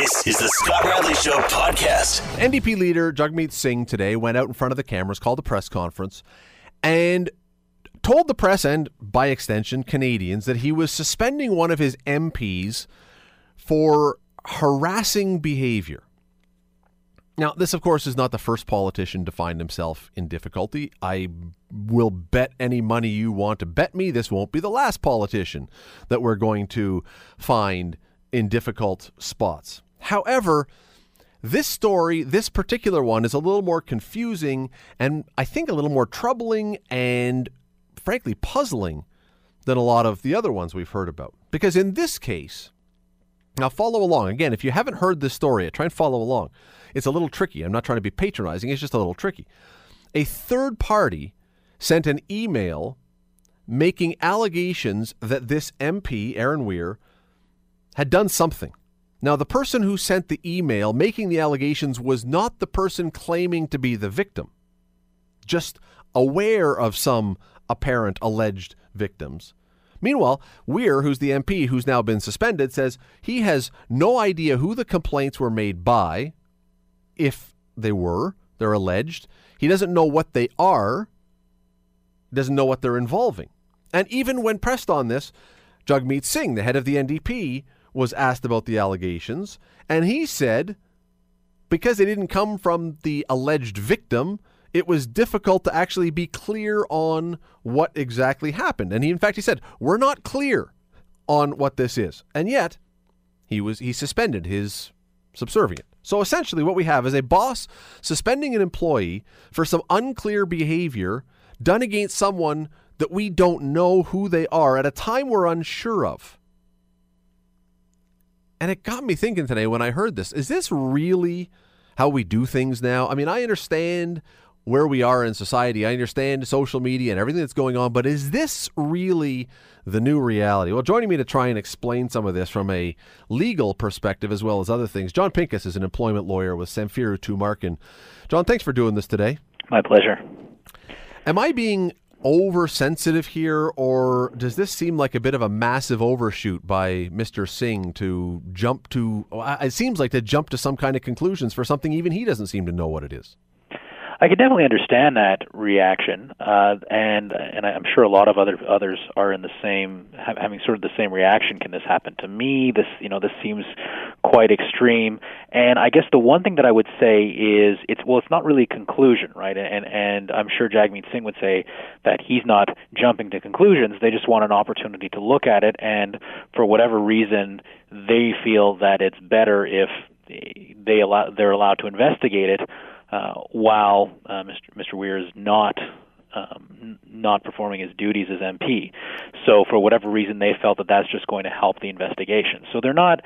This is the Scott Radley Show podcast. NDP leader Jagmeet Singh today went out in front of the cameras, called a press conference, and told the press and, by extension, Canadians that he was suspending one of his MPs for harassing behavior. Now, this, of course, is not the first politician to find himself in difficulty. I will bet any money you want to bet me this won't be the last politician that we're going to find in difficult spots. However, this story, this particular one, is a little more confusing and I think a little more troubling and, frankly, puzzling than a lot of the other ones we've heard about. Because in this case... Now, follow along. Again, if you haven't heard this story, try and follow along. It's a little tricky. I'm not trying to be patronizing. It's just a little tricky. A third party sent an email making allegations that this MP, Aaron Weir, had done something. Now, the person who sent the email making the allegations was not the person claiming to be the victim, just aware of some apparent alleged victims. Meanwhile, Weir, who's the MP who's now been suspended, says he has no idea who the complaints were made by, if they were, they're alleged. He doesn't know what they are, doesn't know what they're involving. And even when pressed on this, Jagmeet Singh, the head of the NDP, was asked about the allegations, and he said, because they didn't come from the alleged victim, it was difficult to actually be clear on what exactly happened. And he said, we're not clear on what this is. And yet, he suspended his subservient. So essentially what we have is a boss suspending an employee for some unclear behavior done against someone that we don't know who they are at a time we're unsure of. And it got me thinking today when I heard this, is this really how we do things now? I mean, I understand where we are in society. I understand social media and everything that's going on, but is this really the new reality? Well, joining me to try and explain some of this from a legal perspective as well as other things, John Pinkus is an employment lawyer with Samfiru Tumarkin. John, thanks for doing this today. My pleasure. Am I being oversensitive here, or does this seem like a bit of a massive overshoot by Mr. Singh to jump to, it seems like to jump to some kind of conclusions for something even he doesn't seem to know what it is? I can definitely understand that reaction, and I'm sure a lot of others are in the same, having sort of the same reaction. Can this happen to me? This seems quite extreme. And I guess the one thing that I would say is it's not really a conclusion, right? And I'm sure Jagmeet Singh would say that he's not jumping to conclusions. They just want an opportunity to look at it, and for whatever reason, they feel that it's better if they're allowed to investigate it. While Mr. Weir is not performing his duties as MP. So for whatever reason, they felt that that's just going to help the investigation. So they're not,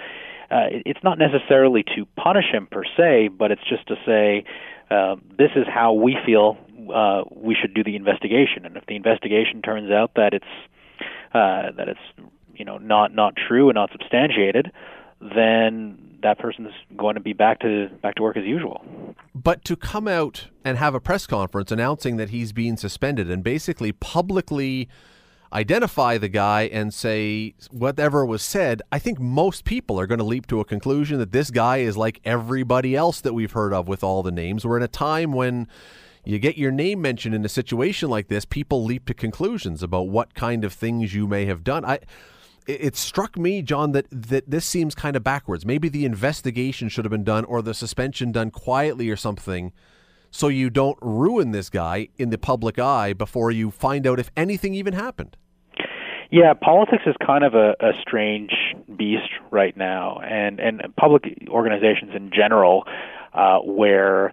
it's not necessarily to punish him per se, but it's just to say this is how we feel we should do the investigation. And if the investigation turns out that it's not true and not substantiated, then that person's going to be back to work as usual. But to come out and have a press conference announcing that he's being suspended and basically publicly identify the guy and say whatever was said, I think most people are going to leap to a conclusion that this guy is like everybody else that we've heard of with all the names. We're in a time when you get your name mentioned in a situation like this, people leap to conclusions about what kind of things you may have done. It struck me, John, that this seems kind of backwards. Maybe the investigation should have been done or the suspension done quietly or something so you don't ruin this guy in the public eye before you find out if anything even happened. Yeah, politics is kind of a strange beast right now, and public organizations in general where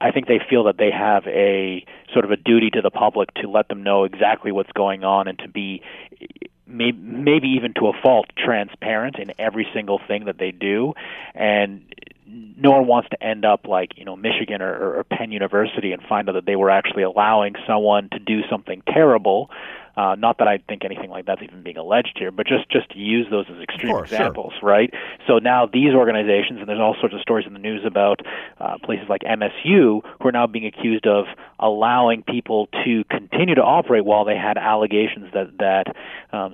I think they feel that they have a sort of a duty to the public to let them know exactly what's going on and to be maybe even to a fault transparent in every single thing that they do. And no one wants to end up like, Michigan or Penn University and find out that they were actually allowing someone to do something terrible. Not that I think anything like that's even being alleged here, but just to use those as extreme examples, sure. Right? So now these organizations, and there's all sorts of stories in the news about places like MSU, who are now being accused of allowing people to continue to operate while they had allegations that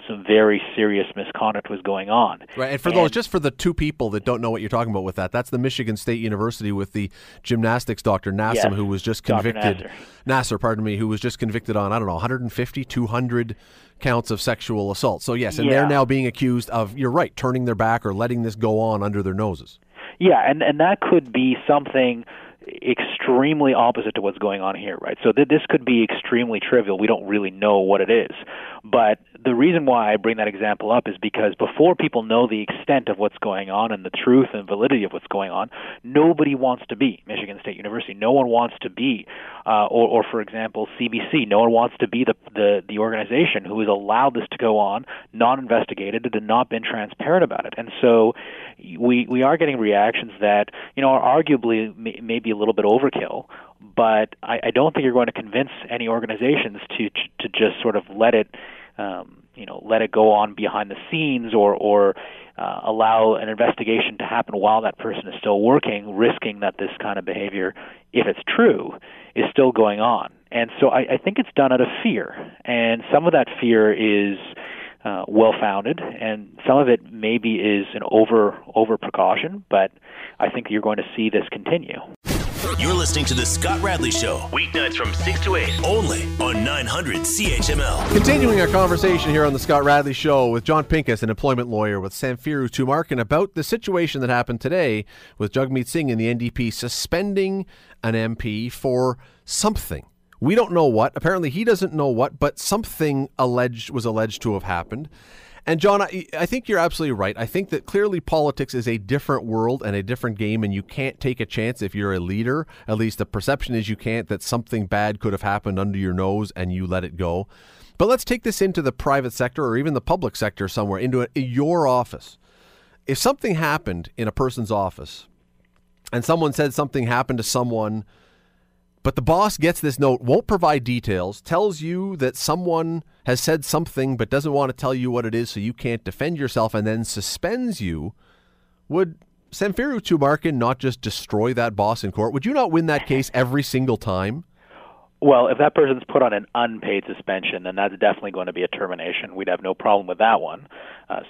some very serious misconduct was going on. Right, and for the two people that don't know what you're talking about with that's the Michigan State University with the gymnastics Dr. Nassar, yes, who was just convicted. Nassar, pardon me, who was just convicted on, I don't know, 150, 200 counts of sexual assault. So yes, and they're now being accused of, you're right, turning their back or letting this go on under their noses. Yeah, and that could be something extremely opposite to what's going on here, right? So this could be extremely trivial. We don't really know what it is. But the reason why I bring that example up is because before people know the extent of what's going on and the truth and validity of what's going on, nobody wants to be Michigan State University. No one wants to be, or for example, CBC. No one wants to be the organization who has allowed this to go on, not investigated, and not been transparent about it. And so we are getting reactions that, you know, are arguably maybe a little bit overkill, but I don't think you're going to convince any organizations to just sort of let it, let it go on behind the scenes or allow an investigation to happen while that person is still working, risking that this kind of behavior, if it's true, is still going on. And so I think it's done out of fear, and some of that fear is well-founded, and some of it maybe is an over precaution, but I think you're going to see this continue. You're listening to The Scott Radley Show, weeknights from 6 to 8, only on 900 CHML. Continuing our conversation here on The Scott Radley Show with John Pinkus, an employment lawyer with Samfiru Tumarkin, about the situation that happened today with Jagmeet Singh and the NDP suspending an MP for something. We don't know what. Apparently he doesn't know what, but something was alleged to have happened. And John, I think you're absolutely right. I think that clearly politics is a different world and a different game, and you can't take a chance if you're a leader. At least the perception is you can't, that something bad could have happened under your nose and you let it go. But let's take this into the private sector or even the public sector somewhere, into your office. If something happened in a person's office and someone said something happened to someone, but the boss gets this note, won't provide details, tells you that someone has said something but doesn't want to tell you what it is so you can't defend yourself, and then suspends you, would Samfiru Tumarkin not just destroy that boss in court? Would you not win that case every single time? Well, if that person's put on an unpaid suspension, then that's definitely going to be a termination. We'd have no problem with that one.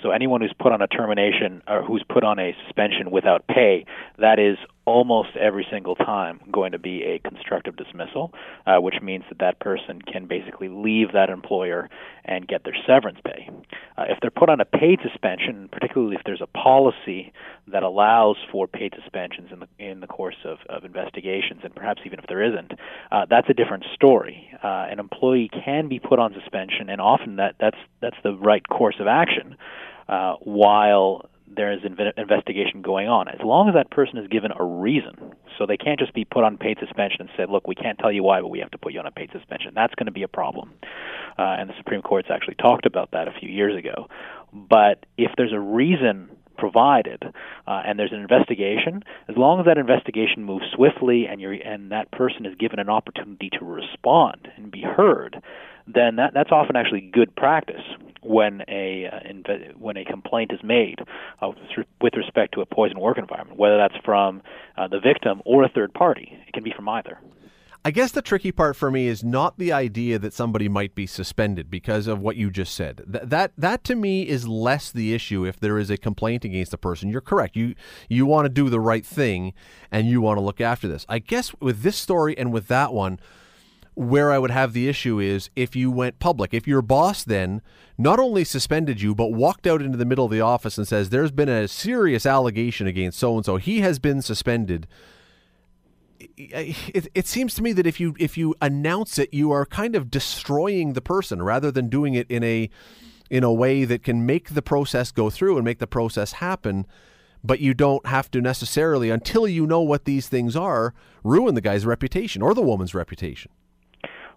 So anyone who's put on a termination or who's put on a suspension without pay, that is almost every single time going to be a constructive dismissal, which means that person can basically leave that employer and get their severance pay. If they're put on a paid suspension, particularly if there's a policy that allows for paid suspensions in the course of investigations, and perhaps even if there isn't, that's a different story. An employee can be put on suspension, and often that's the right course of action while there is investigation going on, as long as that person is given a reason. So they can't just be put on paid suspension and say, look, we can't tell you why, but we have to put you on a paid suspension. That's going to be a problem. And the Supreme Court's actually talked about that a few years ago. But if there's a reason provided and there's an investigation, as long as that investigation moves swiftly and that person is given an opportunity to respond and be heard, then that's often actually good practice when a complaint is made with respect to a poison work environment, whether that's from the victim or a third party. It can be from either. I guess the tricky part for me is not the idea that somebody might be suspended because of what you just said. That to me is less the issue if there is a complaint against the person. You're correct. You want to do the right thing and you want to look after this. I guess with this story and with that one, where I would have the issue is if you went public, if your boss then not only suspended you, but walked out into the middle of the office and says, there's been a serious allegation against so-and-so, he has been suspended. It seems to me that if you announce it, you are kind of destroying the person rather than doing it in a way that can make the process go through and make the process happen. But you don't have to necessarily, until you know what these things are, ruin the guy's reputation or the woman's reputation.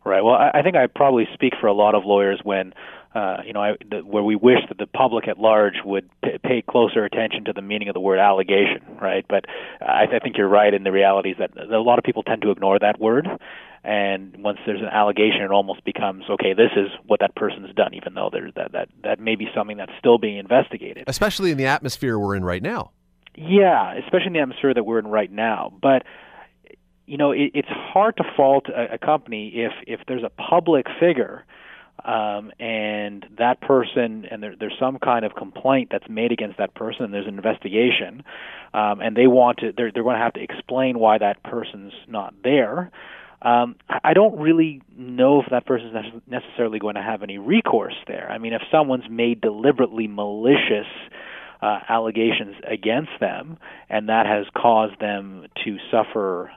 Right. Well, I think I probably speak for a lot of lawyers when, where we wish that the public at large would pay closer attention to the meaning of the word allegation, right? But I think you're right in the realities that a lot of people tend to ignore that word. And once there's an allegation, it almost becomes, okay, this is what that person's done, even though there's that may be something that's still being investigated. Especially in the atmosphere we're in right now. Yeah, especially in the atmosphere that we're in right now. But you know, it's hard to fault a company if there's a public figure and that person, and there's some kind of complaint that's made against that person, and there's an investigation, and they want to, they're going to have to explain why that person's not there. I don't really know if that person's necessarily going to have any recourse there. I mean, if someone's made deliberately malicious allegations against them, and that has caused them to suffer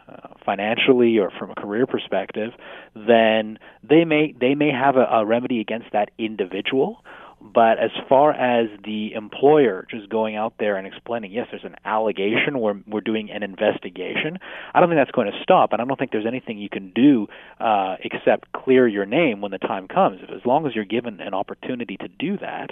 financially or from a career perspective, then they may have a remedy against that individual. But as far as the employer just going out there and explaining, yes, there's an allegation, we're doing an investigation, I don't think that's going to stop, and I don't think there's anything you can do except clear your name when the time comes. As long as you're given an opportunity to do that,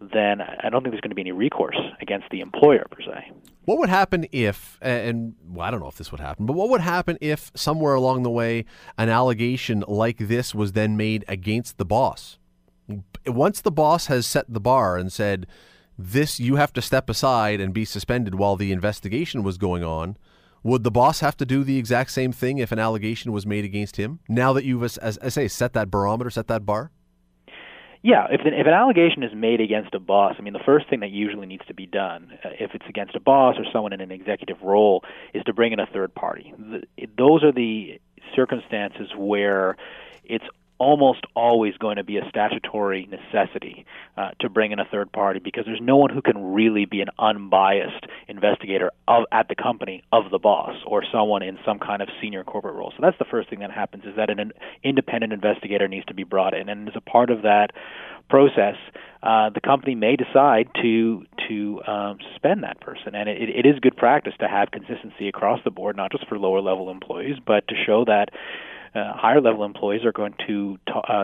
then I don't think there's going to be any recourse against the employer, per se. What would happen if, and well, I don't know if this would happen, but what would happen if somewhere along the way an allegation like this was then made against the boss? Once the boss has set the bar and said, this, you have to step aside and be suspended while the investigation was going on, would the boss have to do the exact same thing if an allegation was made against him, now that you've, as I say, set that barometer, set that bar? Yeah, if an allegation is made against a boss, I mean, the first thing that usually needs to be done, if it's against a boss or someone in an executive role, is to bring in a third party. Those are the circumstances where it's almost always going to be a statutory necessity to bring in a third party, because there's no one who can really be an unbiased investigator at the company of the boss or someone in some kind of senior corporate role. So that's the first thing that happens, is that an independent investigator needs to be brought in. And as a part of that process, the company may decide to suspend that person. And it is good practice to have consistency across the board, not just for lower-level employees, but to show that higher-level employees are going to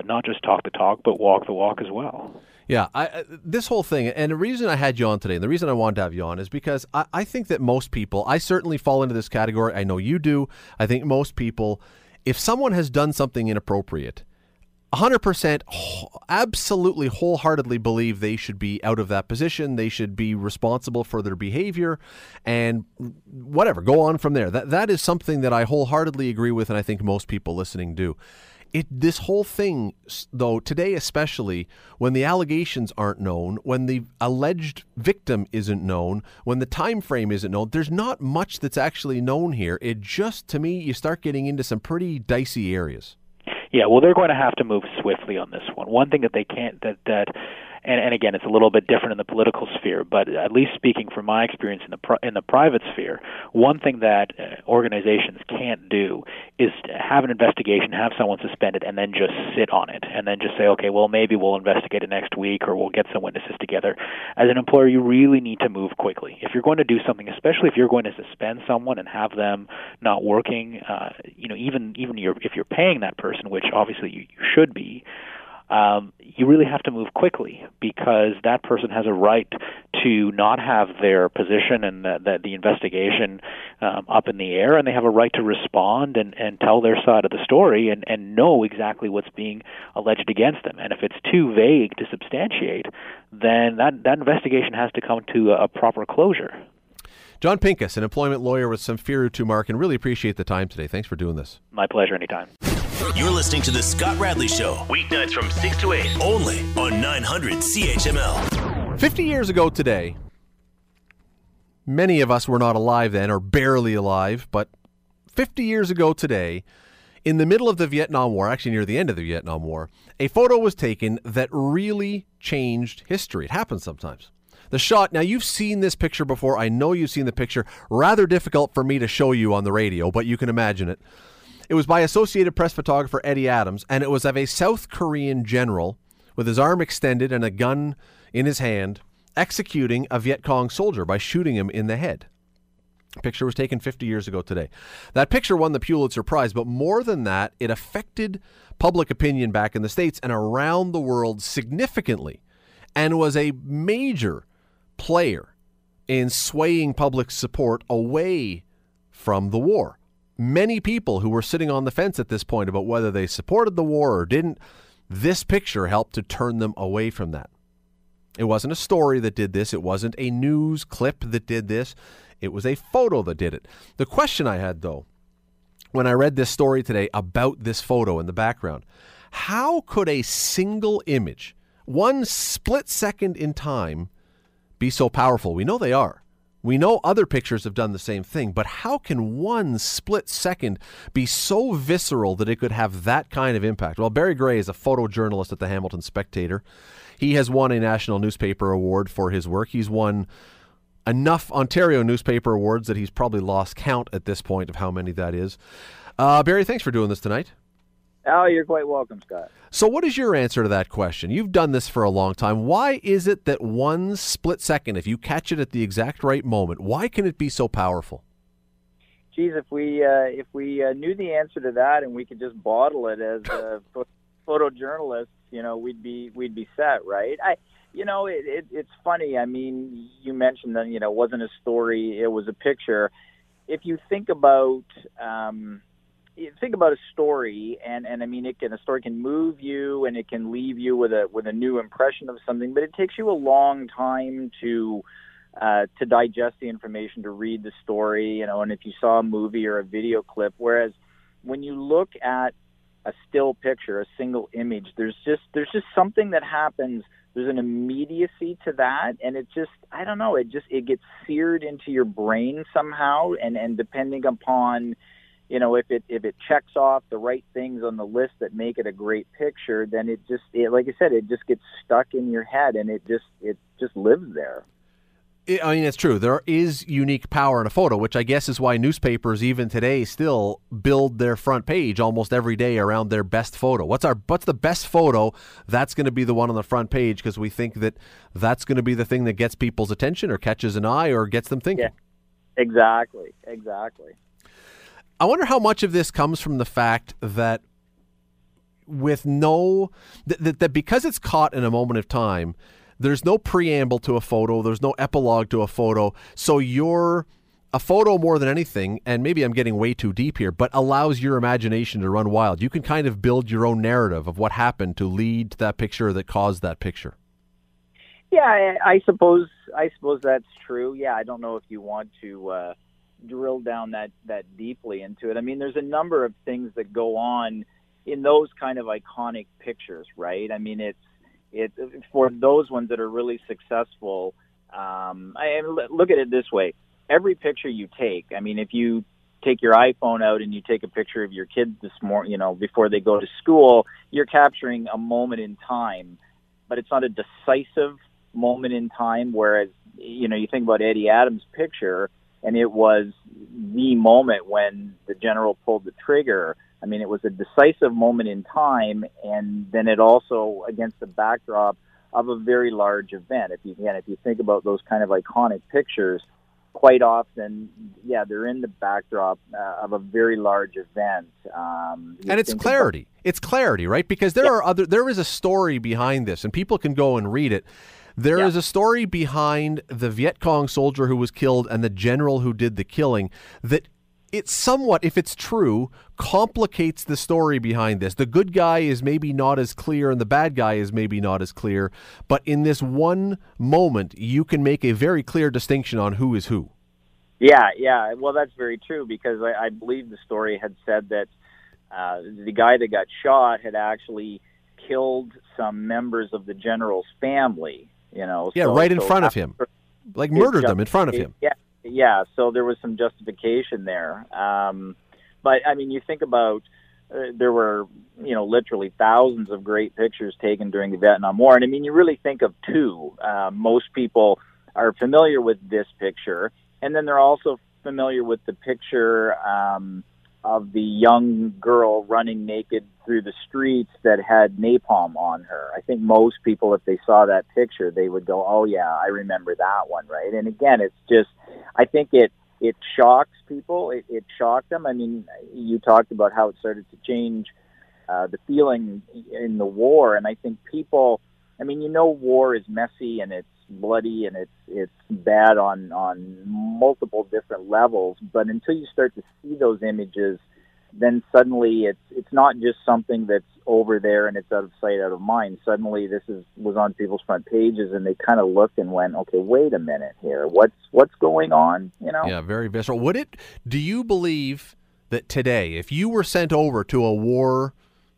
not just talk the talk, but walk the walk as well. Yeah, this whole thing, and the reason I had you on today, and the reason I wanted to have you on, is because I think that most people, I certainly fall into this category, I know you do, I think most people, if someone has done something inappropriate, 100% absolutely wholeheartedly believe they should be out of that position, they should be responsible for their behavior, and whatever, go on from there. That is something that I wholeheartedly agree with, and I think most people listening do. This whole thing, though, today especially, when the allegations aren't known, when the alleged victim isn't known, when the time frame isn't known, there's not much that's actually known here. It just, to me, you start getting into some pretty dicey areas. Yeah, well, they're going to have to move swiftly on this one. One thing that they can't, and again, it's a little bit different in the political sphere, but at least speaking from my experience in the private sphere, one thing that organizations can't do is have an investigation, have someone suspended, and then just sit on it, and then just say, okay, well, maybe we'll investigate it next week, or we'll get some witnesses together. As an employer, you really need to move quickly. If you're going to do something, especially if you're going to suspend someone and have them not working, even if you're paying that person, which obviously you should be, you really have to move quickly, because that person has a right to not have their position and the investigation up in the air, and they have a right to respond and tell their side of the story and know exactly what's being alleged against them. And if it's too vague to substantiate, then that investigation has to come to a proper closure. John Pinkus, an employment lawyer with Samfiru Tumarkin, really appreciate the time today. Thanks for doing this. My pleasure, anytime. You're listening to The Scott Radley Show, weeknights from 6 to 8, only on 900 CHML. 50 years ago today, many of us were not alive then, or barely alive, but 50 years ago today, in the middle of the Vietnam War, actually near the end of the Vietnam War, a photo was taken that really changed history. It happens sometimes. The shot, now you've seen this picture before, I know you've seen the picture, rather difficult for me to show you on the radio, but you can imagine it. It was by Associated Press photographer Eddie Adams, and it was of a South Korean general with his arm extended and a gun in his hand executing a Viet Cong soldier by shooting him in the head. The picture was taken 50 years ago today. That picture won the Pulitzer Prize, but more than that, it affected public opinion back in the States and around the world significantly, and was a major player in swaying public support away from the war. Many people who were sitting on the fence at this point about whether they supported the war or didn't, this picture helped to turn them away from that. It wasn't a story that did this. It wasn't a news clip that did this. It was a photo that did it. The question I had, though, when I read this story today about this photo in the background. How could a single image, one split second in time, be so powerful? We know they are. We know other pictures have done the same thing, but how can one split second be so visceral that it could have that kind of impact? Well, Barry Gray is a photojournalist at the Hamilton Spectator. He has won a national newspaper award for his work. He's won enough Ontario newspaper awards that he's probably lost count at this point of how many that is. Barry, thanks for doing this tonight. Oh, you're quite welcome, Scott. So what is your answer to that question? You've done this for a long time. Why is it that one split second, if you catch it at the exact right moment, why can it be so powerful? Geez, if we knew the answer to that and we could just bottle it as a photojournalist, you know, we'd be set, right? It's funny. I mean, you mentioned that, you know, it wasn't a story; it was a picture. If you think about a story, and I mean, a story can move you, and it can leave you with a new impression of something, but it takes you a long time to digest the information, to read the story, you know. And if you saw a movie or a video clip, whereas when you look at a still picture, a single image, there's just something that happens. There's an immediacy to that, and it just, I don't know, it gets seared into your brain somehow, and depending upon, you know, if it checks off the right things on the list that make it a great picture, then it, like I said, it just gets stuck in your head, and it just lives there. I mean, it's true. There is unique power in a photo, which I guess is why newspapers even today still build their front page almost every day around their best photo. What's the best photo? That's going to be the one on the front page because we think that that's going to be the thing that gets people's attention or catches an eye or gets them thinking. Yeah, exactly. I wonder how much of this comes from the fact that because it's caught in a moment of time, there's no preamble to a photo, there's no epilogue to a photo, so a photo more than anything, and maybe I'm getting way too deep here, but allows your imagination to run wild. You can kind of build your own narrative of what happened to lead to that picture that caused that picture. Yeah, I suppose that's true. Yeah, I don't know if you want to drill down that deeply into it. I mean, there's a number of things that go on in those kind of iconic pictures, right? I mean, it's for those ones that are really successful. I look at it this way: every picture you take. I mean, if you take your iPhone out and you take a picture of your kids this morning, you know, before they go to school, you're capturing a moment in time, but it's not a decisive moment in time. Whereas, you know, you think about Eddie Adams' picture. And it was the moment when the general pulled the trigger. I mean, it was a decisive moment in time, and then it also against the backdrop of a very large event. If you think about those kind of iconic pictures, quite often, yeah, they're in the backdrop of a very large event. And it's clarity. It's clarity, right? Because there is a story behind this, and people can go and read it. There is a story behind the Viet Cong soldier who was killed and the general who did the killing that it somewhat, if it's true, complicates the story behind this. The good guy is maybe not as clear and the bad guy is maybe not as clear. But in this one moment, you can make a very clear distinction on who is who. Yeah. Well, that's very true because I believe the story had said that the guy that got shot had actually killed some members of the general's family. You know, in front of him, like murdered them in front of him. Yeah. So there was some justification there, but I mean, you think about there were, you know, literally thousands of great pictures taken during the Vietnam War, and I mean, you really think of two. Most people are familiar with this picture, and then they're also familiar with the picture of the young girl running naked through the streets that had napalm on her. I think most people, if they saw that picture, they would go, oh yeah, I remember that one, right? And again, it's just, I think it shocks people. It shocked them. I mean, you talked about how it started to change the feeling in the war. And I think people, I mean, you know, war is messy and it's bloody and it's bad on multiple different levels, but until you start to see those images, then suddenly it's not just something that's over there and it's out of sight, out of mind. Suddenly this was on people's front pages and they kind of looked and went, okay, wait a minute here, what's going on, you know? Yeah, very visceral. Do you believe that today, if you were sent over to a war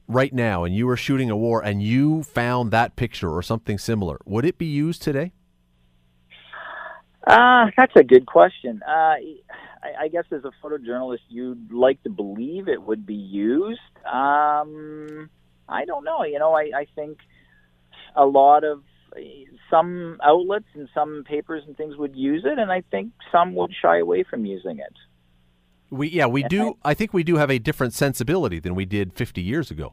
right now and you were shooting a war and you found that picture or something similar, would it be used today? That's a good question. I guess as a photojournalist, you'd like to believe it would be used. I don't know. You know, I think a lot of some outlets and some papers and things would use it, and I think some would shy away from using it. We do. I think we do have a different sensibility than we did 50 years ago.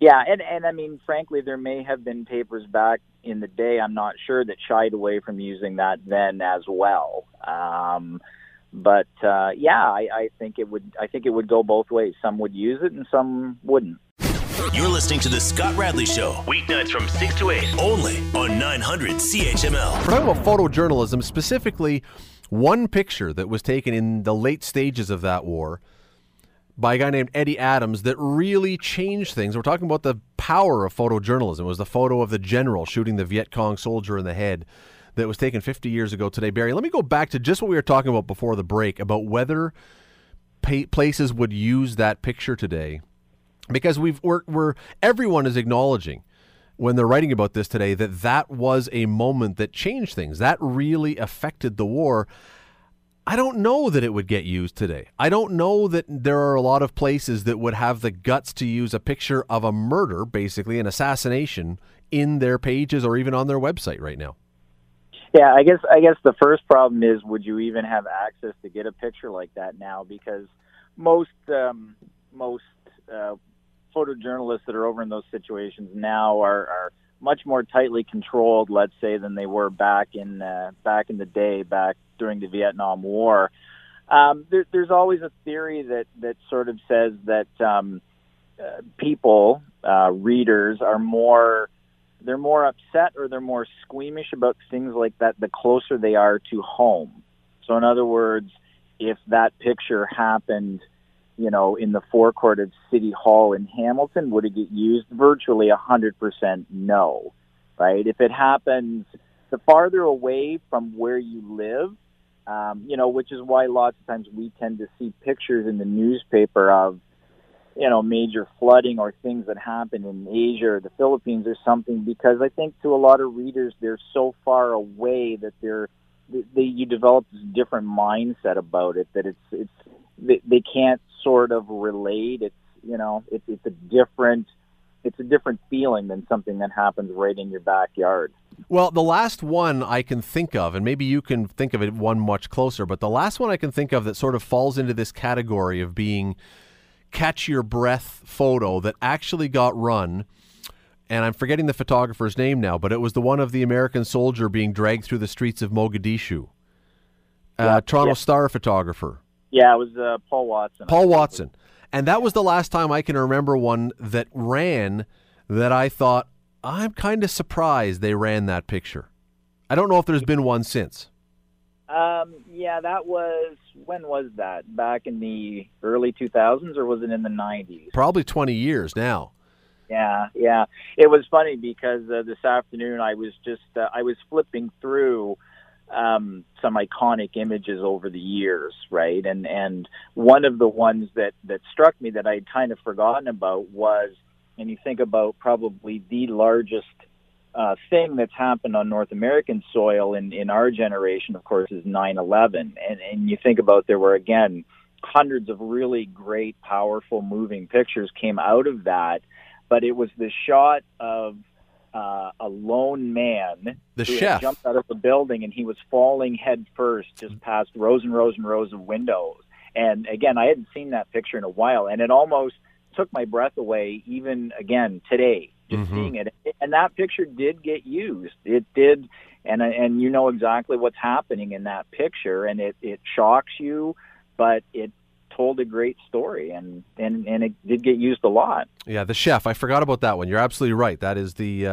Yeah, and I mean, frankly, there may have been papers back in the day, I'm not sure, that shied away from using that then as well. I think it would. I think it would go both ways. Some would use it, and some wouldn't. You're listening to The Scott Radley Show, weeknights from 6 to 8, only on 900 CHML. We're talking about photojournalism, specifically one picture that was taken in the late stages of that war by a guy named Eddie Adams that really changed things. We're talking about the power of photojournalism. It was the photo of the general shooting the Viet Cong soldier in the head that was taken 50 years ago today. Barry, let me go back to just what we were talking about before the break, about whether places would use that picture today. Because everyone is acknowledging when they're writing about this today that that was a moment that changed things. That really affected the war. I don't know that it would get used today. I don't know that there are a lot of places that would have the guts to use a picture of a murder, basically an assassination, in their pages or even on their website right now. Yeah, I guess the first problem is, would you even have access to get a picture like that now? Because most photojournalists that are over in those situations now are much more tightly controlled, let's say, than they were back during the Vietnam War. There's always a theory that sort of says that readers they're more upset or they're more squeamish about things like that the closer they are to home. So in other words, if that picture happened, you know, in the forecourt of City Hall in Hamilton, would it get used? Virtually 100% no, right? If it happens the farther away from where you live, you know, which is why lots of times we tend to see pictures in the newspaper of, you know, major flooding or things that happen in Asia or the Philippines or something, because I think to a lot of readers, they're so far away that you develop this different mindset about it, that they can't sort of relate. It's, you know, it's a different feeling than something that happens right in your backyard. Well, the last one I can think of, and maybe you can think of it one much closer, but the last one I can think of that sort of falls into this category of being catch your breath photo that actually got run, and I'm forgetting the photographer's name now, but it was the one of the American soldier being dragged through the streets of Mogadishu. Toronto Star photographer. Yeah, it was Paul Watson. Paul Watson. And that was the last time I can remember one that ran that I thought, I'm kind of surprised they ran that picture. I don't know if there's been one since. When was that? Back in the early 2000s, or was it in the 90s? Probably 20 years now. Yeah. It was funny because this afternoon I was just, I was flipping through some iconic images over the years, right? And one of the ones that struck me that I'd kind of forgotten about was, and you think about probably the largest thing that's happened on North American soil in our generation, of course, is 9/11. And you think about, there were, again, hundreds of really great, powerful, moving pictures came out of that, but it was the shot of a lone man, the chef, jumped out of the building, and he was falling head first just past rows and rows and rows of windows. And again, I hadn't seen that picture in a while, and it almost took my breath away, even again today, just seeing it. And that picture did get used. It did, and you know exactly what's happening in that picture, and it shocks you, but it told a great story, and it did get used a lot. Yeah, the chef. I forgot about that one. You're absolutely right. That is the,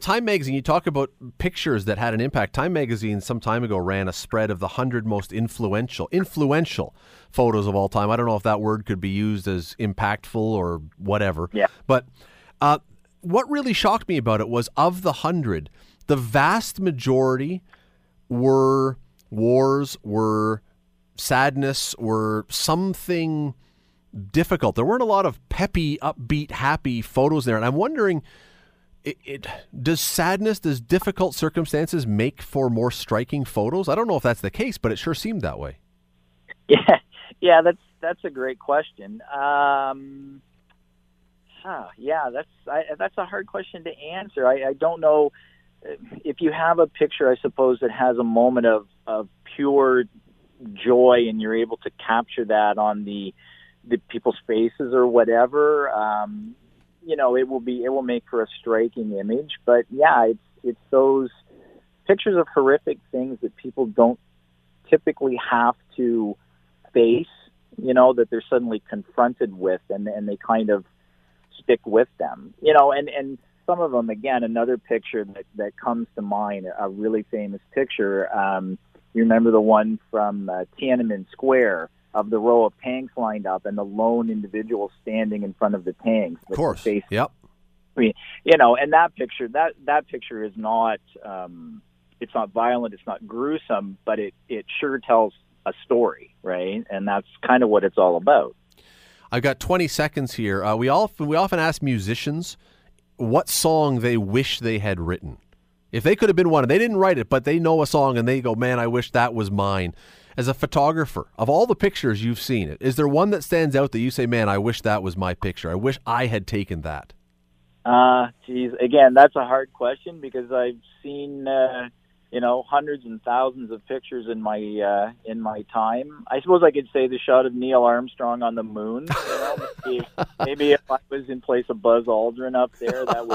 Time Magazine, you talk about pictures that had an impact. Time Magazine some time ago ran a spread of the 100 most influential photos of all time. I don't know if that word could be used as impactful or whatever. Yeah. But what really shocked me about it was, of the 100, the vast majority were wars, were sadness or something difficult. There weren't a lot of peppy, upbeat, happy photos there. And I'm wondering, does sadness, does difficult circumstances make for more striking photos? I don't know if that's the case, but it sure seemed that way. Yeah, that's a great question. That's a hard question to answer. I don't know if you have a picture, I suppose, that has a moment of pure joy and you're able to capture that on the people's faces or whatever. It will make for a striking image. But yeah, it's those pictures of horrific things that people don't typically have to face, that they're suddenly confronted with, and they kind of stick with them, and some of them, again, another picture that comes to mind, a really famous picture. You remember the one from Tiananmen Square of the row of tanks lined up and the lone individual standing in front of the tanks. Of course. Face. Yep. I mean, and that picture is not, it's not violent. It's not gruesome, but it sure tells a story, right? And that's kind of what it's all about. I've got 20 seconds here. We often ask musicians what song they wish they had written. If they could have been one, and they didn't write it, but they know a song and they go, man, I wish that was mine. As a photographer, of all the pictures you've seen, is there one that stands out that you say, man, I wish that was my picture. I wish I had taken that. Again, that's a hard question because I've seen, hundreds and thousands of pictures in my time. I suppose I could say the shot of Neil Armstrong on the moon. Maybe if I was in place of Buzz Aldrin up there, that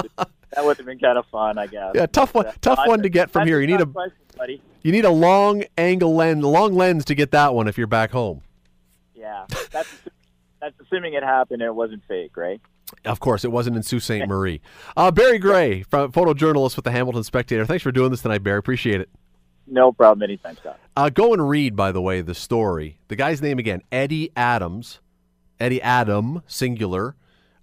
would have been kind of fun, I guess. Yeah, tough one to get from here. You need a question, buddy. You need a long lens to get that one if you're back home. Yeah, that's assuming it happened and it wasn't fake, right? Of course, it wasn't in Sault Ste. Marie. Barry Gray, photojournalist with the Hamilton Spectator. Thanks for doing this tonight, Barry. Appreciate it. No problem. Anytime, Scott. Go and read, by the way, the story. The guy's name again, Eddie Adams. Eddie Adam, singular.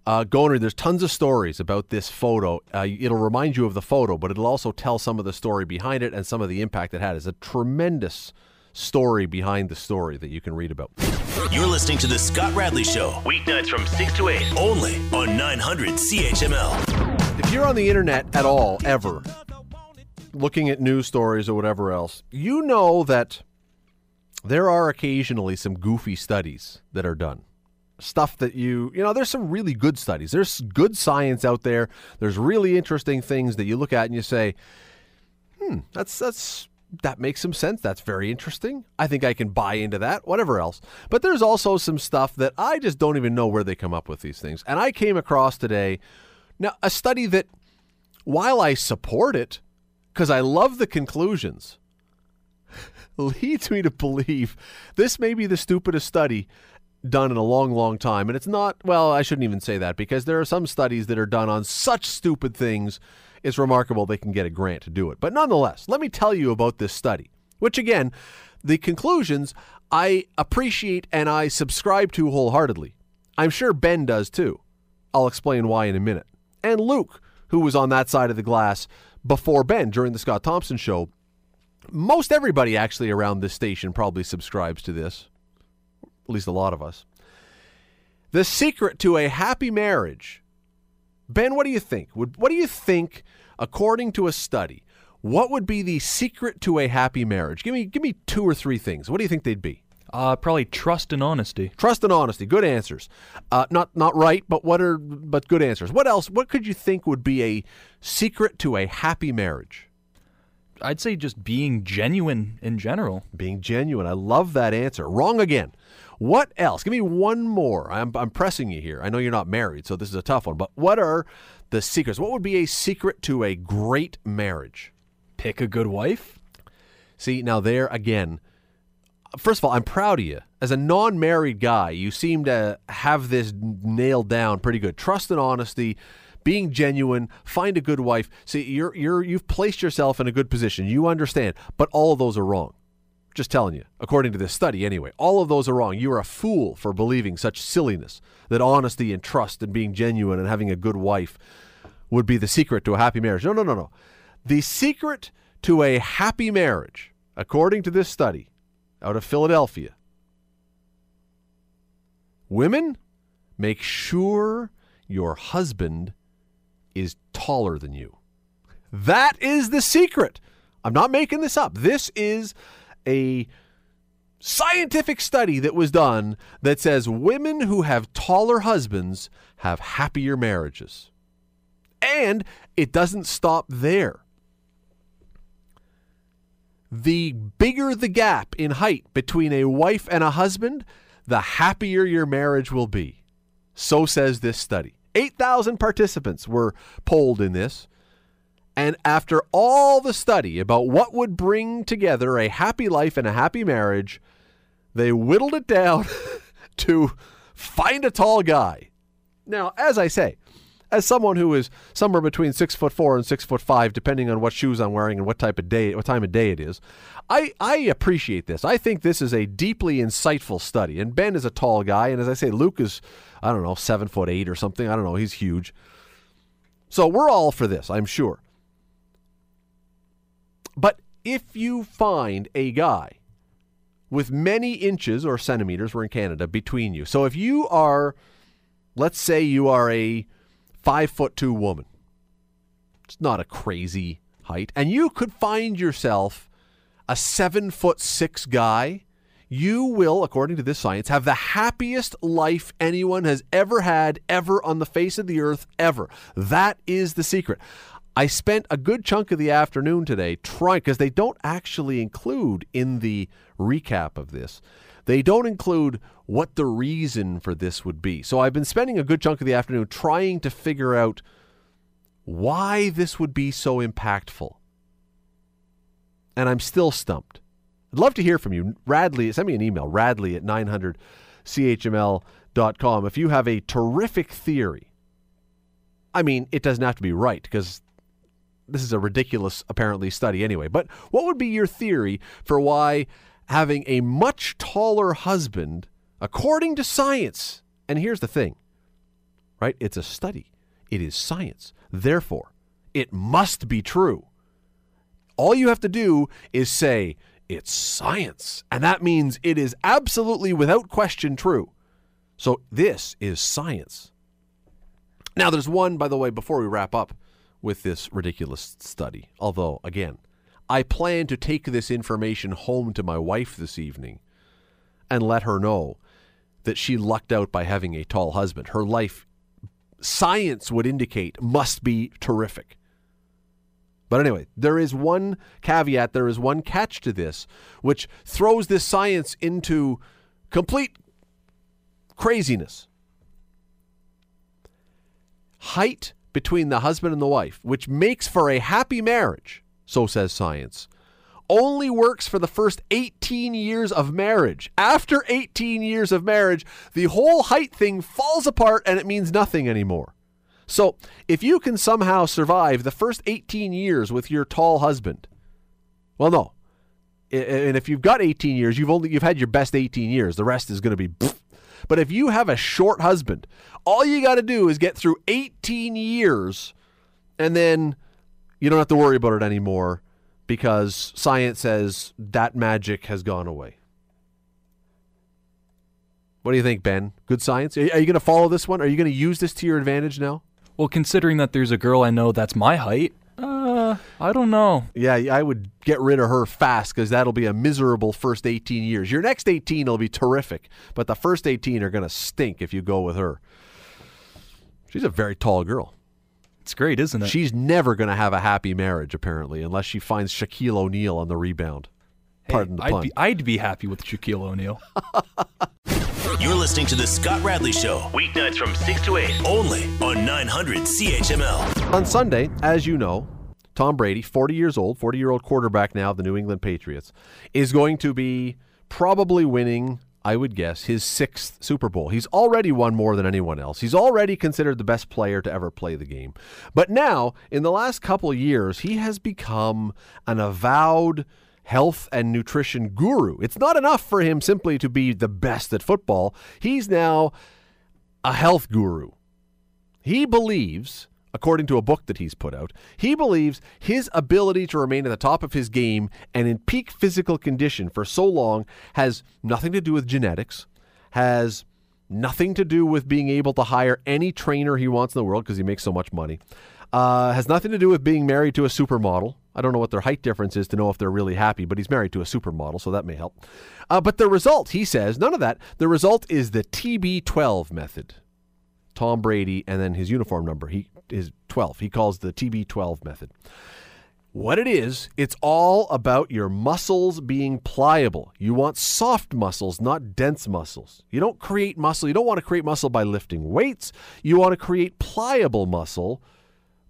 Go and read. There's tons of stories about this photo. It'll remind you of the photo, but it'll also tell some of the story behind it and some of the impact it had. It's a tremendous story behind the story that you can read about. You're listening to The Scott Radley Show, weeknights from 6 to 8, only on 900 CHML. If you're on the internet at all, ever, looking at news stories or whatever else, you know that there are occasionally some goofy studies that are done. Stuff that there's some really good studies. There's good science out there. There's really interesting things that you look at and you say, that makes some sense. That's very interesting. I think I can buy into that, whatever else. But there's also some stuff that I just don't even know where they come up with these things. And I came across today, now, a study that, while I support it, because I love the conclusions, leads me to believe this may be the stupidest study done in a long, long time. And it's not, well, I shouldn't even say that, because there are some studies that are done on such stupid things, it's remarkable they can get a grant to do it. But nonetheless, let me tell you about this study, which again, the conclusions I appreciate and I subscribe to wholeheartedly. I'm sure Ben does too. I'll explain why in a minute. And Luke, who was on that side of the glass before Ben during the Scott Thompson Show, most everybody actually around this station probably subscribes to this, at least a lot of us. The secret to a happy marriage. Ben, what do you think? What do you think, according to a study, what would be the secret to a happy marriage? Give me two or three things. What do you think they'd be? Probably trust and honesty. Trust and honesty. Good answers. Not right, but but good answers. What else? What could you think would be a secret to a happy marriage? I'd say just being genuine in general. Being genuine. I love that answer. Wrong again. What else? Give me one more. I'm pressing you here. I know you're not married, so this is a tough one. But what are the secrets? What would be a secret to a great marriage? Pick a good wife. See, now there again, first of all, I'm proud of you. As a non-married guy, you seem to have this nailed down pretty good. Trust and honesty, being genuine, find a good wife. See, you've placed yourself in a good position. You understand, but all of those are wrong. Just telling you, according to this study anyway, all of those are wrong. You are a fool for believing such silliness, that honesty and trust and being genuine and having a good wife would be the secret to a happy marriage. No. The secret to a happy marriage, according to this study out of Philadelphia, Women, make sure your husband is taller than you. That is the secret. I'm not making this up. This is a scientific study that was done that says women who have taller husbands have happier marriages. And it doesn't stop there. The bigger the gap in height between a wife and a husband, the happier your marriage will be. So says this study. 8,000 participants were polled in this. And after all the study about what would bring together a happy life and a happy marriage, they whittled it down to find a tall guy. Now, as I say, as someone who is somewhere between 6'4" and 6'5", depending on what shoes I'm wearing and what time of day it is, I appreciate this. I think this is a deeply insightful study. And Ben is a tall guy, and as I say, Luke is, 7'8" or something. He's huge. So we're all for this, I'm sure. But if you find a guy with many inches or centimeters, we're in Canada, between you. So if you are, let's say you are a 5'2" woman. It's not a crazy height. And you could find yourself a 7'6" guy. You will, according to this science, have the happiest life anyone has ever had, ever on the face of the earth, ever. That is the secret. I spent a good chunk of the afternoon today trying, because they don't actually include in the recap of this, they don't include what the reason for this would be. So I've been spending a good chunk of the afternoon trying to figure out why this would be so impactful. And I'm still stumped. I'd love to hear from you. Radley, send me an email, radley@900chml.com. If you have a terrific theory, I mean, it doesn't have to be right because this is a ridiculous, apparently, study anyway. But what would be your theory for why having a much taller husband, according to science, and here's the thing, right? It's a study. It is science. Therefore, it must be true. All you have to do is say, it's science. And that means it is absolutely, without question, true. So this is science. Now, there's one, by the way, before we wrap up with this ridiculous study. Although, again, I plan to take this information home to my wife this evening and let her know that she lucked out by having a tall husband. Her life, science would indicate, must be terrific. But anyway, there is one caveat, there is one catch to this, which throws this science into complete craziness. Height between the husband and the wife, which makes for a happy marriage, so says science, only works for the first 18 years of marriage. After 18 years of marriage, the whole height thing falls apart and it means nothing anymore. So if you can somehow survive the first 18 years with your tall husband, well, no. And if you've got 18 years, you've had your best 18 years. The rest is going to be... But if you have a short husband, all you got to do is get through 18 years and then you don't have to worry about it anymore because science says that magic has gone away. What do you think, Ben? Good science? Are you going to follow this one? Are you going to use this to your advantage now? Well, considering that there's a girl I know that's my height, I don't know. Yeah, I would get rid of her fast because that'll be a miserable first 18 years. Your next 18 will be terrific, but the first 18 are going to stink if you go with her. She's a very tall girl. It's great, isn't it? She's never going to have a happy marriage, apparently, unless she finds Shaquille O'Neal on the rebound. Hey, pardon the pun. I'd be happy with Shaquille O'Neal. You're listening to The Scott Radley Show, weeknights from 6 to 8, only on 900 CHML. On Sunday, as you know, Tom Brady, 40-year-old quarterback now of the New England Patriots, is going to be probably winning, I would guess, his 6th Super Bowl. He's already won more than anyone else. He's already considered the best player to ever play the game. But now, in the last couple of years, he has become an avowed health and nutrition guru. It's not enough for him simply to be the best at football. He's now a health guru. He believes, according to a book that he's put out, he believes his ability to remain at the top of his game and in peak physical condition for so long has nothing to do with genetics, has nothing to do with being able to hire any trainer he wants in the world because he makes so much money. Has nothing to do with being married to a supermodel. I don't know what their height difference is to know if they're really happy, but he's married to a supermodel, so that may help. But the result, he says, none of that. The result is the TB12 method. Tom Brady and then his uniform number, he is 12. He calls the TB12 method. What it is, it's all about your muscles being pliable. You want soft muscles, not dense muscles. You don't create muscle. You don't want to create muscle by lifting weights. You want to create pliable muscle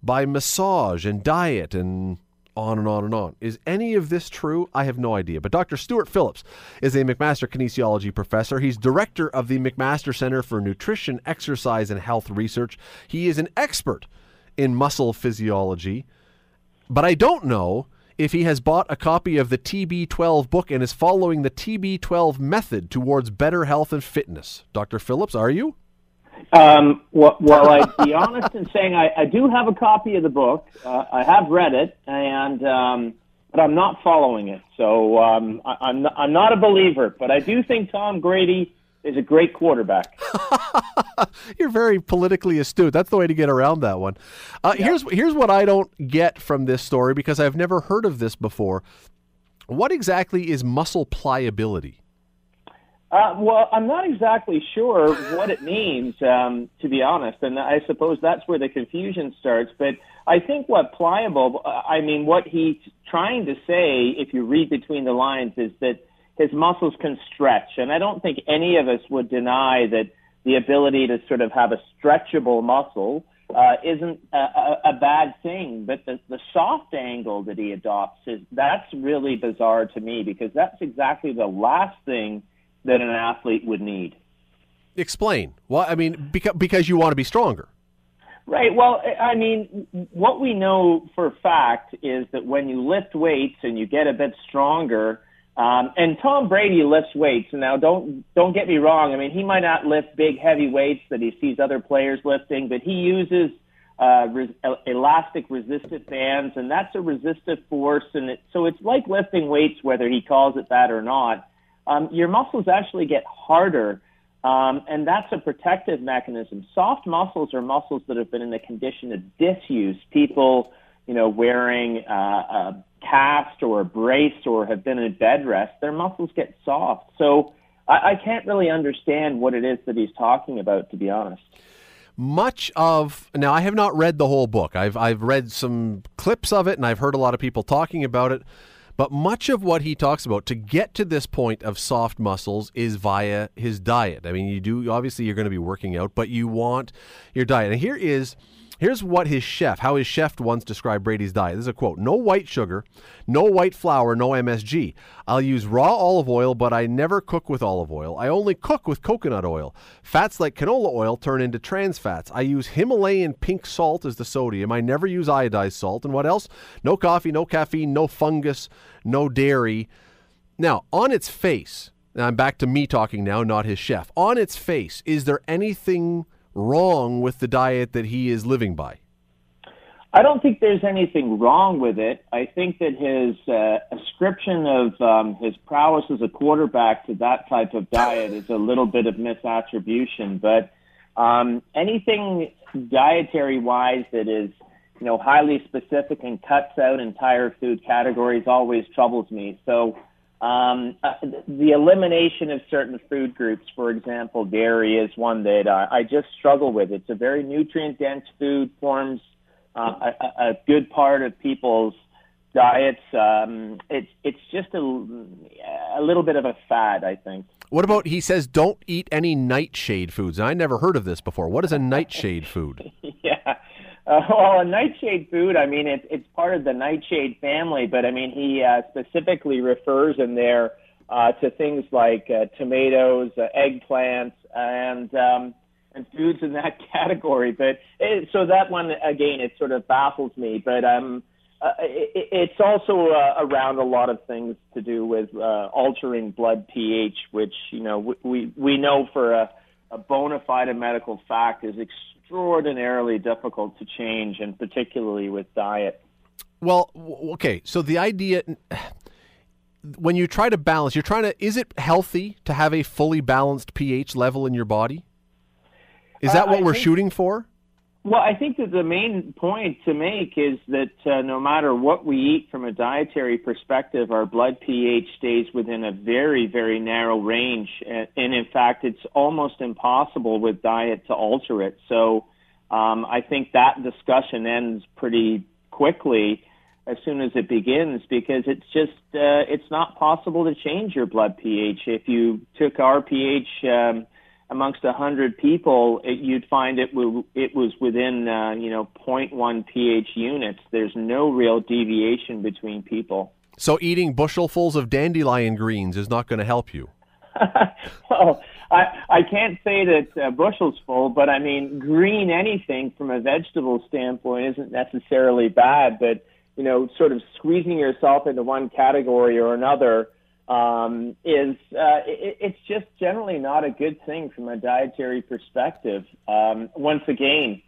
by massage and diet and on and on and on. Is any of this true? I have no idea. But Dr. Stuart Phillips is a McMaster kinesiology professor. He's director of the McMaster Centre for Nutrition, Exercise and Health Research. He is an expert in muscle physiology. But I don't know if he has bought a copy of the TB12 book and is following the TB12 method towards better health and fitness. Dr. Phillips, are you? Well, I'd be honest in saying I do have a copy of the book. I have read it, and but I'm not following it. So I'm not a believer, but I do think Tom Brady is a great quarterback. You're very politically astute. That's the way to get around that one. Yeah. Here's what I don't get from this story, because I've never heard of this before. What exactly is muscle pliability? Well, I'm not exactly sure what it means, to be honest, and I suppose that's where the confusion starts. But I think what pliable, I mean, what he's trying to say, if you read between the lines, is that his muscles can stretch. And I don't think any of us would deny that the ability to sort of have a stretchable muscle isn't a bad thing. But the soft angle that he adopts, that's really bizarre to me, because that's exactly the last thing that an athlete would need. Explain. Well, I mean, because you want to be stronger. Right. Well, I mean, what we know for a fact is that when you lift weights and you get a bit stronger, and Tom Brady lifts weights. Now, don't get me wrong. I mean, he might not lift big, heavy weights that he sees other players lifting, but he uses elastic resistive bands, and that's a resistive force. And so it's like lifting weights, whether he calls it that or not. Your muscles actually get harder, and that's a protective mechanism. Soft muscles are muscles that have been in a condition of disuse. People, wearing a cast or a brace or have been in bed rest, their muscles get soft. So I can't really understand what it is that he's talking about, to be honest. Now, I have not read the whole book. I've read some clips of it, and I've heard a lot of people talking about it. But much of what he talks about to get to this point of soft muscles is via his diet. I mean, you're going to be working out, but you want your diet. And here's what how his chef once described Brady's diet. This is a quote: "No white sugar, no white flour, no MSG. I'll use raw olive oil, but I never cook with olive oil. I only cook with coconut oil. Fats like canola oil turn into trans fats. I use Himalayan pink salt as the sodium. I never use iodized salt. And what else? No coffee, no caffeine, no fungus, no dairy." Now, on its face, and I'm back to me talking now, not his chef. On its face, is there anything wrong with the diet that he is living by? I don't think there's anything wrong with it. I think that his ascription of his prowess as a quarterback to that type of diet is a little bit of misattribution. But anything dietary-wise that is, highly specific and cuts out entire food categories always troubles me. So the elimination of certain food groups, for example, dairy, is one that I just struggle with. It's a very nutrient-dense food, forms a good part of people's diets. It's just a little bit of a fad, I think. What about, he says, don't eat any nightshade foods? I never heard of this before. What is a nightshade food? Yeah. Well, a nightshade food, I mean, it's part of the nightshade family, but I mean, he specifically refers in there to things like tomatoes, eggplants, and foods in that category. But so that one, again, it sort of baffles me. But it's also around a lot of things to do with altering blood pH, which we know for a bona fide medical fact is extraordinarily difficult to change, and particularly with diet. Well, okay, so the idea, when you try to balance, you're trying to, is it healthy to have a fully balanced pH level in your body? Is that what we're shooting for? Well, I think that the main point to make is that no matter what we eat from a dietary perspective, our blood pH stays within a very, very narrow range. And in fact, it's almost impossible with diet to alter it. So I think that discussion ends pretty quickly as soon as it begins, because it's just, it's not possible to change your blood pH. If you took our pH amongst 100 people, you'd find it was within, 0.1 pH units. There's no real deviation between people. So eating bushelfuls of dandelion greens is not going to help you? Well, I can't say that bushels full, but I mean, green anything from a vegetable standpoint isn't necessarily bad, but, you know, sort of squeezing yourself into one category or another it's just generally not a good thing from a dietary perspective. Once again,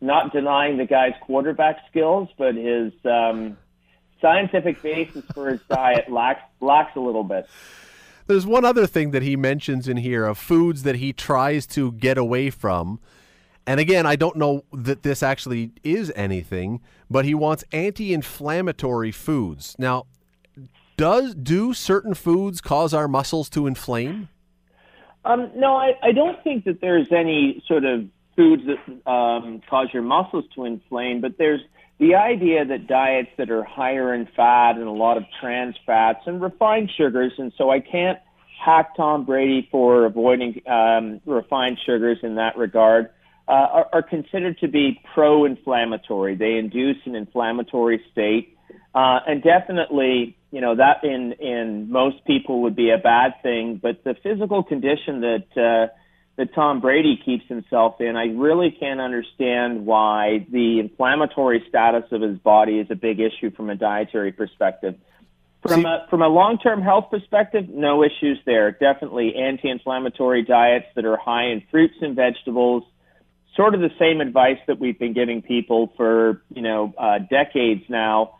not denying the guy's quarterback skills, but his scientific basis for his diet lacks a little bit. There's one other thing that he mentions in here of foods that he tries to get away from. And again, I don't know that this actually is anything, but he wants anti-inflammatory foods. Now, do certain foods cause our muscles to inflame? No, I don't think that there's any sort of foods that cause your muscles to inflame, but there's the idea that diets that are higher in fat and a lot of trans fats and refined sugars, and so I can't hack Tom Brady for avoiding refined sugars in that regard, are considered to be pro-inflammatory. They induce an inflammatory state, and definitely, you know, that in most people would be a bad thing, but the physical condition that Tom Brady keeps himself in, I really can't understand why the inflammatory status of his body is a big issue from a dietary perspective. From a long-term health perspective, no issues there. Definitely anti-inflammatory diets that are high in fruits and vegetables, sort of the same advice that we've been giving people for, decades now.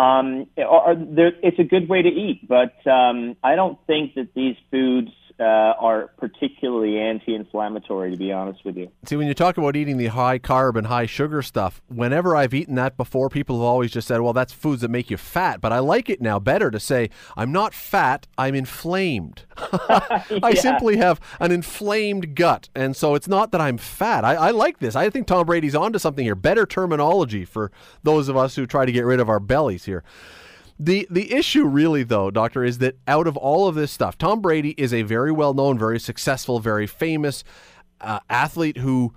It's a good way to eat, but I don't think that these foods are particularly anti-inflammatory, to be honest with you. See, when you talk about eating the high carb and high sugar stuff, whenever I've eaten that before, people have always just said, well, that's foods that make you fat. But I like it now better to say, I'm not fat, I'm inflamed. I simply have an inflamed gut. And so it's not that I'm fat. I like this. I think Tom Brady's onto something here. Better terminology for those of us who try to get rid of our bellies here. The issue really, though, Doctor, is that out of all of this stuff, Tom Brady is a very well-known, very successful, very famous athlete who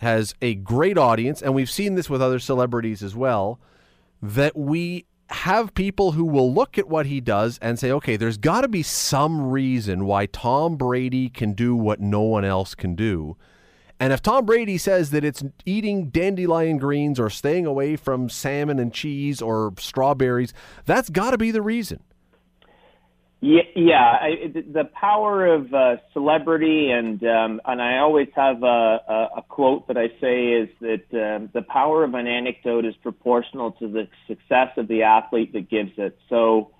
has a great audience, and we've seen this with other celebrities as well, that we have people who will look at what he does and say, okay, there's got to be some reason why Tom Brady can do what no one else can do. And if Tom Brady says that it's eating dandelion greens or staying away from salmon and cheese or strawberries, that's got to be the reason. The power of celebrity, and I always have a quote that I say is that the power of an anecdote is proportional to the success of the athlete that gives it. So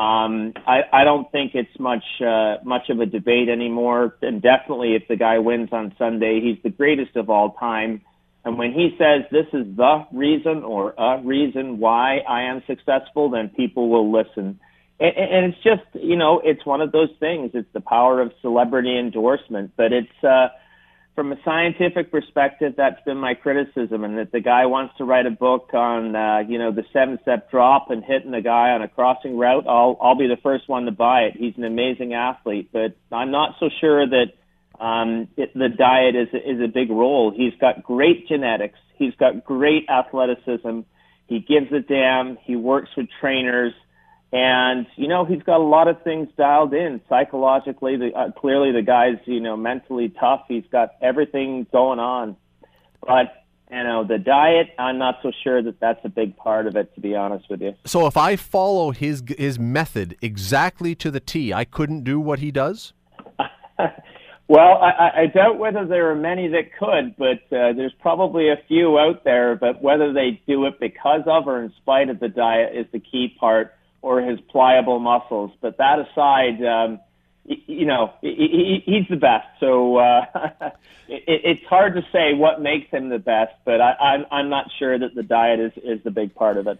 I don't think it's much of a debate anymore, and definitely if the guy wins on Sunday, he's the greatest of all time. And when he says this is the reason or a reason why I am successful, then people will listen. And it's just, it's one of those things. It's the power of celebrity endorsement, but it's from a scientific perspective, that's been my criticism, and that the guy wants to write a book on, the 7-step drop and hitting the guy on a crossing route. I'll be the first one to buy it. He's an amazing athlete, but I'm not so sure that the diet is a big role. He's got great genetics. He's got great athleticism. He gives a damn. He works with trainers. And, he's got a lot of things dialed in psychologically. Clearly the guy's, mentally tough. He's got everything going on. But, the diet, I'm not so sure that that's a big part of it, to be honest with you. So if I follow his method exactly to the T, I couldn't do what he does? Well, I doubt whether there are many that could, but there's probably a few out there. But whether they do it because of or in spite of the diet is the key part. or his pliable muscles. But that aside, you know, he's the best. So it's hard to say what makes him the best, but I'm not sure that the diet is the big part of it.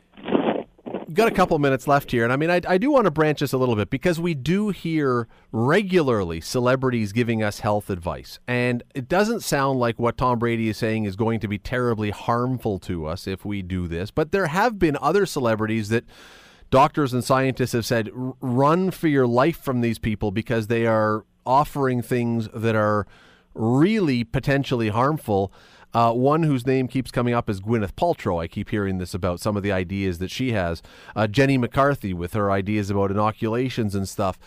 We've got a couple minutes left here, and I mean, I do want to branch this a little bit because we do hear regularly celebrities giving us health advice, and it doesn't sound like what Tom Brady is saying is going to be terribly harmful to us if we do this, but there have been other celebrities that doctors and scientists have said, run for your life from these people because they are offering things that are really potentially harmful. One whose name keeps coming up is Gwyneth Paltrow. I keep hearing this about some of the ideas that she has. Jenny McCarthy with her ideas about inoculations and stuff.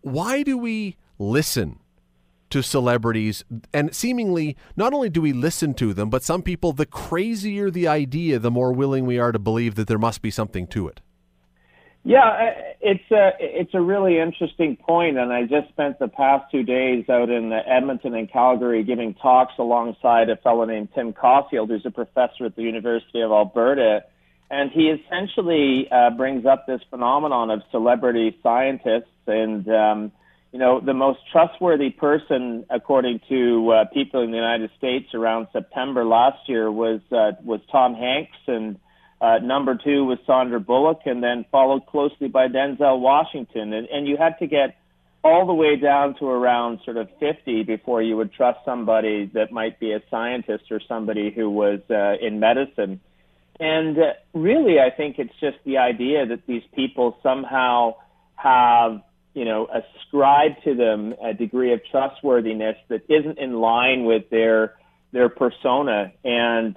Why do we listen to celebrities? And seemingly, not only do we listen to them, but some people, the crazier the idea, the more willing we are to believe that there must be something to it. Yeah, it's a really interesting point, and I just spent the past 2 days out in Edmonton and Calgary giving talks alongside a fellow named Tim Caulfield, who's a professor at the University of Alberta, and he essentially brings up this phenomenon of celebrity scientists, and you know, the most trustworthy person, according to people in the United States around September last year, was Tom Hanks, and number two was Sandra Bullock, and then followed closely by Denzel Washington. And you had to get all the way down to around sort of 50 before you would trust somebody that might be a scientist or somebody who was in medicine. And really, I think it's just the idea that these people somehow have, you know, ascribed to them a degree of trustworthiness that isn't in line with their persona, and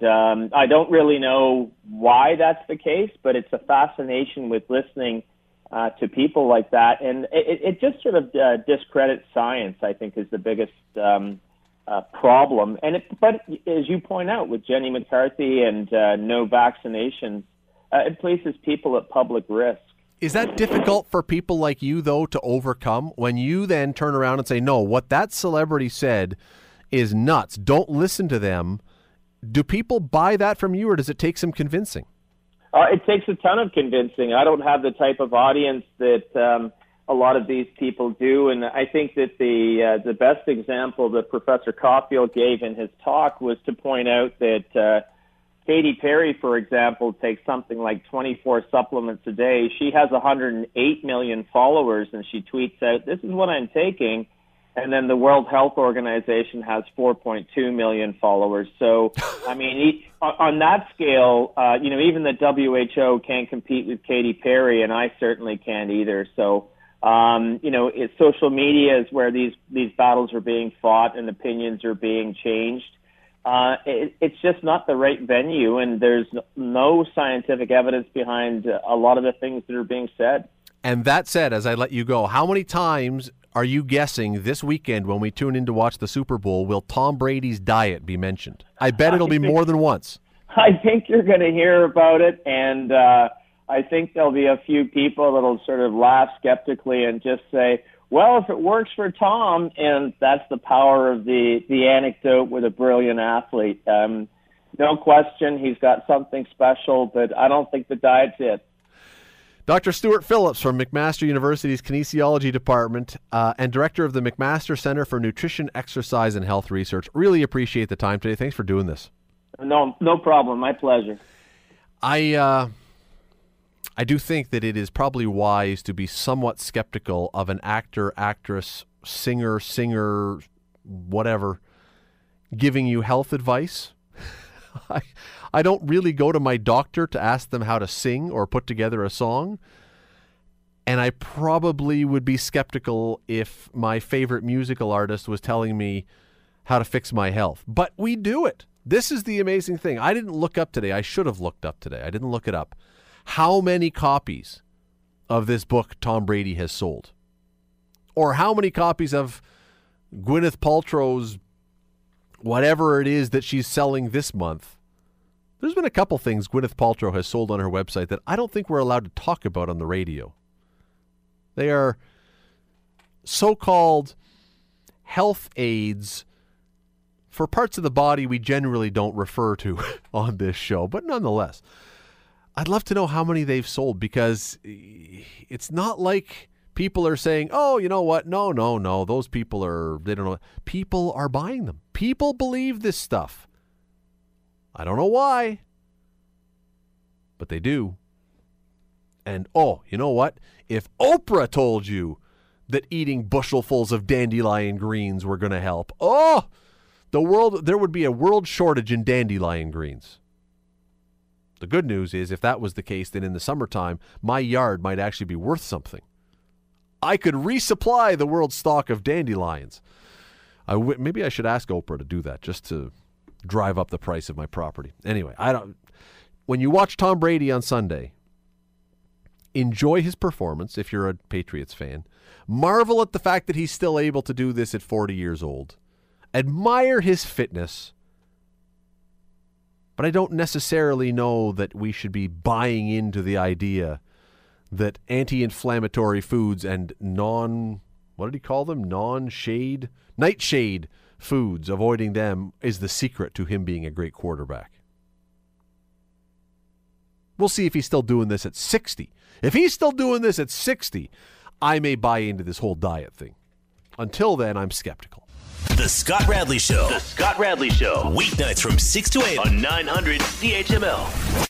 I don't really know why that's the case, but it's a fascination with listening to people like that, and it just sort of discredits science, I think, is the biggest problem. But as you point out, with Jenny McCarthy and no vaccinations, it places people at public risk. Is that difficult for people like you, though, to overcome when you then turn around and say, no, what that celebrity said is nuts, don't listen to them? Do people buy that from you, or does it take some convincing? It takes a ton of convincing. I don't have the type of audience that a lot of these people do, and I think that the best example that Professor Caulfield gave in his talk was to point out that Katy Perry, for example, takes something like 24 supplements a day. She has 108 million followers, and she tweets out, "This is what I'm taking." And then the World Health Organization has 4.2 million followers. So, I mean, on that scale, you know, even the WHO can't compete with Katy Perry, and I certainly can't either. So, you know, social media is where these battles are being fought and opinions are being changed. It's just not the right venue, and there's no scientific evidence behind a lot of the things that are being said. And that said, as I let you go, how many times are you guessing this weekend when we tune in to watch the Super Bowl, will Tom Brady's diet be mentioned? I bet it'll be more than once. I think you're going to hear about it, and I think there'll be a few people that'll sort of laugh skeptically and just say, well, if it works for Tom, and that's the power of the anecdote with a brilliant athlete. No question, he's got something special, but I don't think the diet's it. Dr. Stuart Phillips from McMaster University's Kinesiology Department and Director of the McMaster Centre for Nutrition, Exercise and Health Research. Really appreciate the time today. Thanks for doing this. No problem. My pleasure. I do think that it is probably wise to be somewhat skeptical of an actor, actress, singer, whatever, giving you health advice. I don't really go to my doctor to ask them how to sing or put together a song. And I probably would be skeptical if my favorite musical artist was telling me how to fix my health. But we do it. This is the amazing thing. I didn't look up today. I should have looked up today. I didn't look it up. How many copies of this book Tom Brady has sold? Or how many copies of Gwyneth Paltrow's whatever it is that she's selling this month? There's been a couple things Gwyneth Paltrow has sold on her website that I don't think we're allowed to talk about on the radio. They are so-called health aids for parts of the body we generally don't refer to on this show, but nonetheless. I'd love to know how many they've sold, because it's not like people are saying, oh, you know what? No. Those people are, they don't know. People are buying them. People believe this stuff. I don't know why, but they do. And, oh, you know what? If Oprah told you that eating bushelfuls of dandelion greens were going to help, oh, the world, there would be a world shortage in dandelion greens. The good news is, if that was the case, then in the summertime, my yard might actually be worth something. I could resupply the world's stock of dandelions. Maybe I should ask Oprah to do that, just to drive up the price of my property. Anyway, when you watch Tom Brady on Sunday, enjoy his performance if you're a Patriots fan. Marvel at the fact that he's still able to do this at 40 years old. Admire his fitness. But I don't necessarily know that we should be buying into the idea that anti-inflammatory foods and nightshade foods, avoiding them, is the secret to him being a great quarterback. We'll see if he's still doing this at 60. If he's still doing this at 60, I may buy into this whole diet thing. Until then, I'm skeptical. The Scott Radley Show. The Scott Radley Show. Weeknights from 6 to 8 on 900 CHML.